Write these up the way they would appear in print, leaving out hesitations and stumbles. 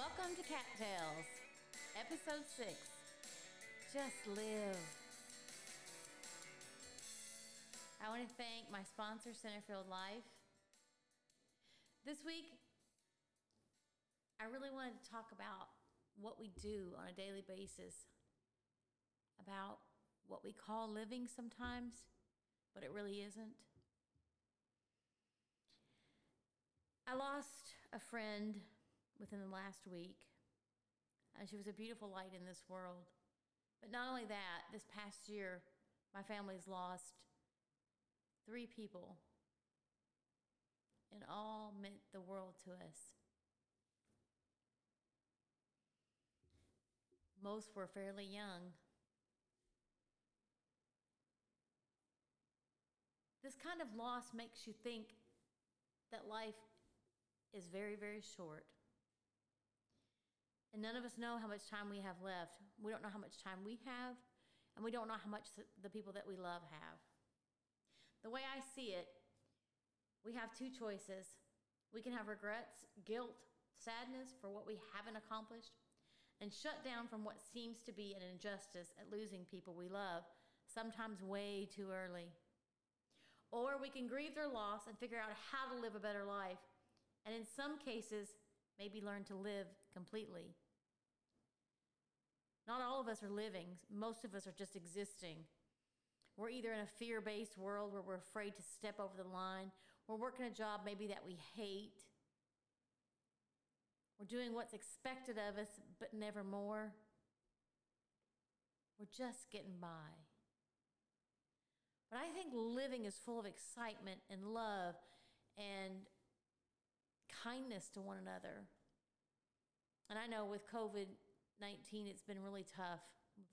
Welcome to Cattails, Episode 6, Just Live. I want to thank my sponsor, Centerfield Life. This week, I really wanted to talk about what we do on a daily basis, about what we call living sometimes, but it really isn't. I lost a friend within the last week, and she was a beautiful light in this world. But not only that, this past year, my family's lost 3 people, and all meant the world to us. Most were fairly young. This kind of loss makes you think that life is very, very short. And none of us know how much time we have left. We don't know how much time we have, and we don't know how much the people that we love have. The way I see it, we have 2 choices. We can have regrets, guilt, sadness for what we haven't accomplished, and shut down from what seems to be an injustice at losing people we love, sometimes way too early. Or we can grieve their loss and figure out how to live a better life, and in some cases, maybe learn to live completely. Not all of us are living. Most of us are just existing. We're either in a fear-based world where we're afraid to step over the line. We're working a job maybe that we hate. We're doing what's expected of us, but never more. We're just getting by. But I think living is full of excitement and love and kindness to one another. And I know with COVID-19, it's been really tough.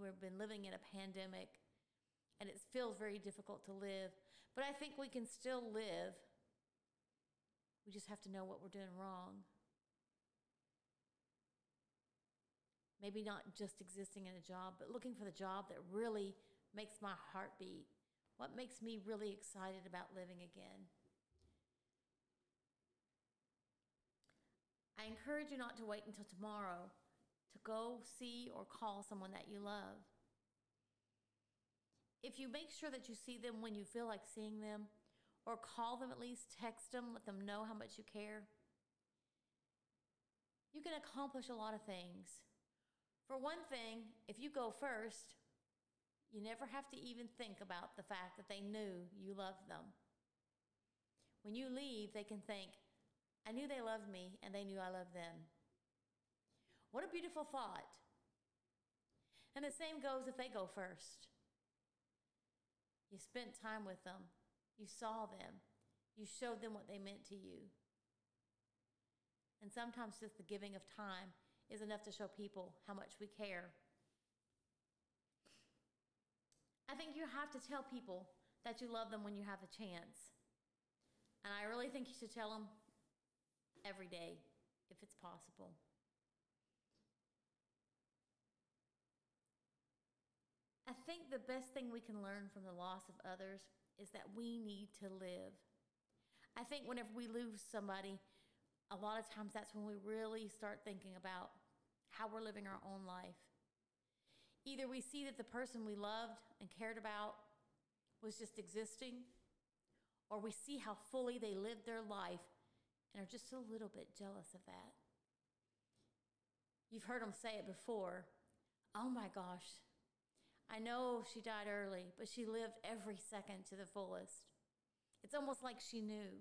We've been living in a pandemic, and it feels very difficult to live. But I think we can still live. We just have to know what we're doing wrong. Maybe not just existing in a job, but looking for the job that really makes my heart beat. What makes me really excited about living again? I encourage you not to wait until tomorrow to go see or call someone that you love. If you make sure that you see them when you feel like seeing them, or call them at least, text them, let them know how much you care, you can accomplish a lot of things. For one thing, if you go first, you never have to even think about the fact that they knew you loved them. When you leave, they can think, I knew they loved me, and they knew I loved them. What a beautiful thought. And the same goes if they go first. You spent time with them. You saw them. You showed them what they meant to you. And sometimes just the giving of time is enough to show people how much we care. I think you have to tell people that you love them when you have the chance. And I really think you should tell them every day, if it's possible. I think the best thing we can learn from the loss of others is that we need to live. I think whenever we lose somebody, a lot of times that's when we really start thinking about how we're living our own life. Either we see that the person we loved and cared about was just existing, or we see how fully they lived their life and are just a little bit jealous of that. You've heard them say it before. Oh my gosh, I know she died early, but she lived every second to the fullest. It's almost like she knew.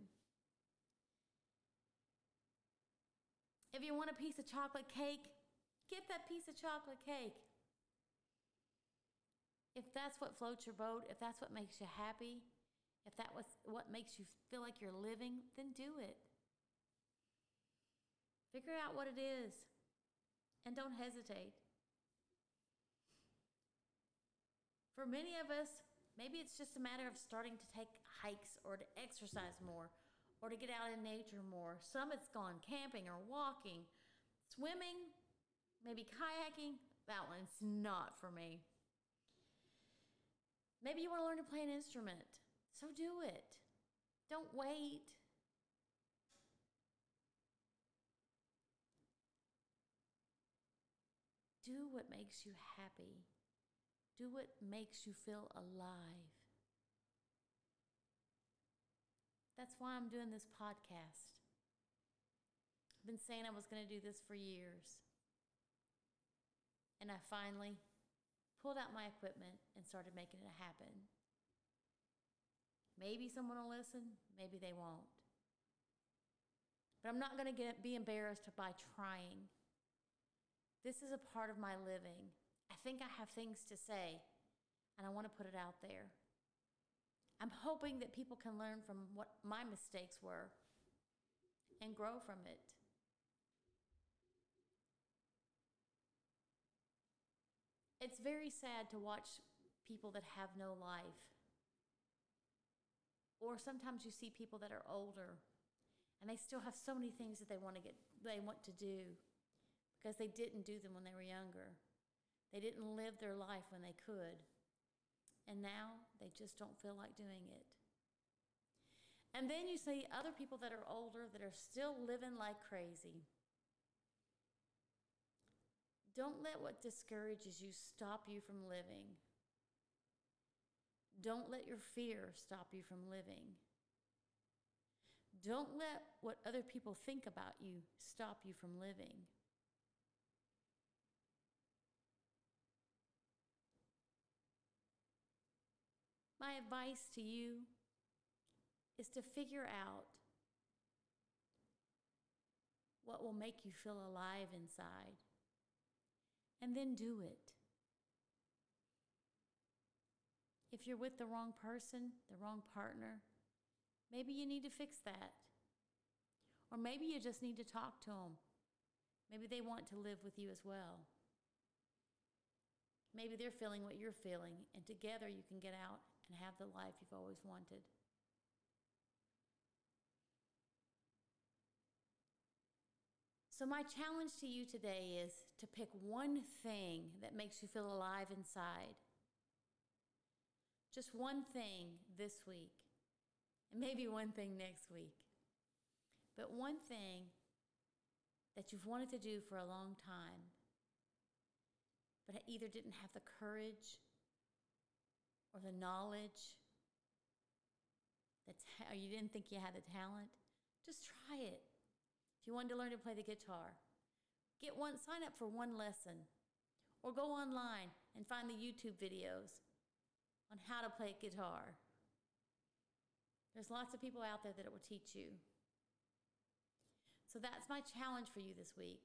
If you want a piece of chocolate cake, get that piece of chocolate cake. If that's what floats your boat, if that's what makes you happy, if that's what makes you feel like you're living, then do it. Figure out what it is, and don't hesitate. For many of us, maybe it's just a matter of starting to take hikes or to exercise more or to get out in nature more. Some it's gone camping or walking, swimming, maybe kayaking. That one's not for me. Maybe you want to learn to play an instrument, so do it. Don't wait. Do what makes you happy. Do what makes you feel alive. That's why I'm doing this podcast. I've been saying I was going to do this for years. And I finally pulled out my equipment and started making it happen. Maybe someone will listen. Maybe they won't. But I'm not going to be embarrassed by trying. This is a part of my living. I think I have things to say, and I want to put it out there. I'm hoping that people can learn from what my mistakes were and grow from it. It's very sad to watch people that have no life. Or sometimes you see people that are older and they still have so many things that they want to do because they didn't do them when they were younger. They didn't live their life when they could. And now they just don't feel like doing it. And then you see other people that are older that are still living like crazy. Don't let what discourages you stop you from living. Don't let your fear stop you from living. Don't let what other people think about you stop you from living. My advice to you is to figure out what will make you feel alive inside, and then do it. If you're with the wrong person, the wrong partner, maybe you need to fix that. Or maybe you just need to talk to them. Maybe they want to live with you as well. Maybe they're feeling what you're feeling, and together you can get out and have the life you've always wanted. So my challenge to you today is to pick one thing that makes you feel alive inside. Just one thing this week, and maybe one thing next week. But one thing that you've wanted to do for a long time, but either didn't have the courage or the knowledge, or you didn't think you had the talent. Just try it. If you wanted to learn to play the guitar, sign up for one lesson, or go online and find the YouTube videos on how to play guitar. There's lots of people out there that it will teach you. So that's my challenge for you this week.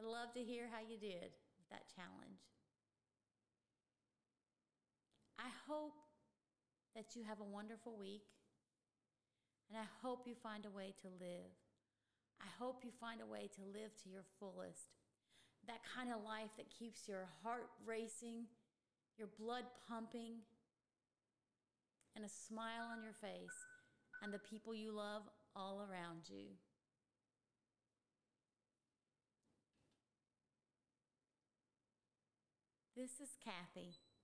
I'd love to hear how you did with that challenge. I hope that you have a wonderful week, and I hope you find a way to live. I hope you find a way to live to your fullest. That kind of life that keeps your heart racing, your blood pumping, and a smile on your face, and the people you love all around you. This is Kathy,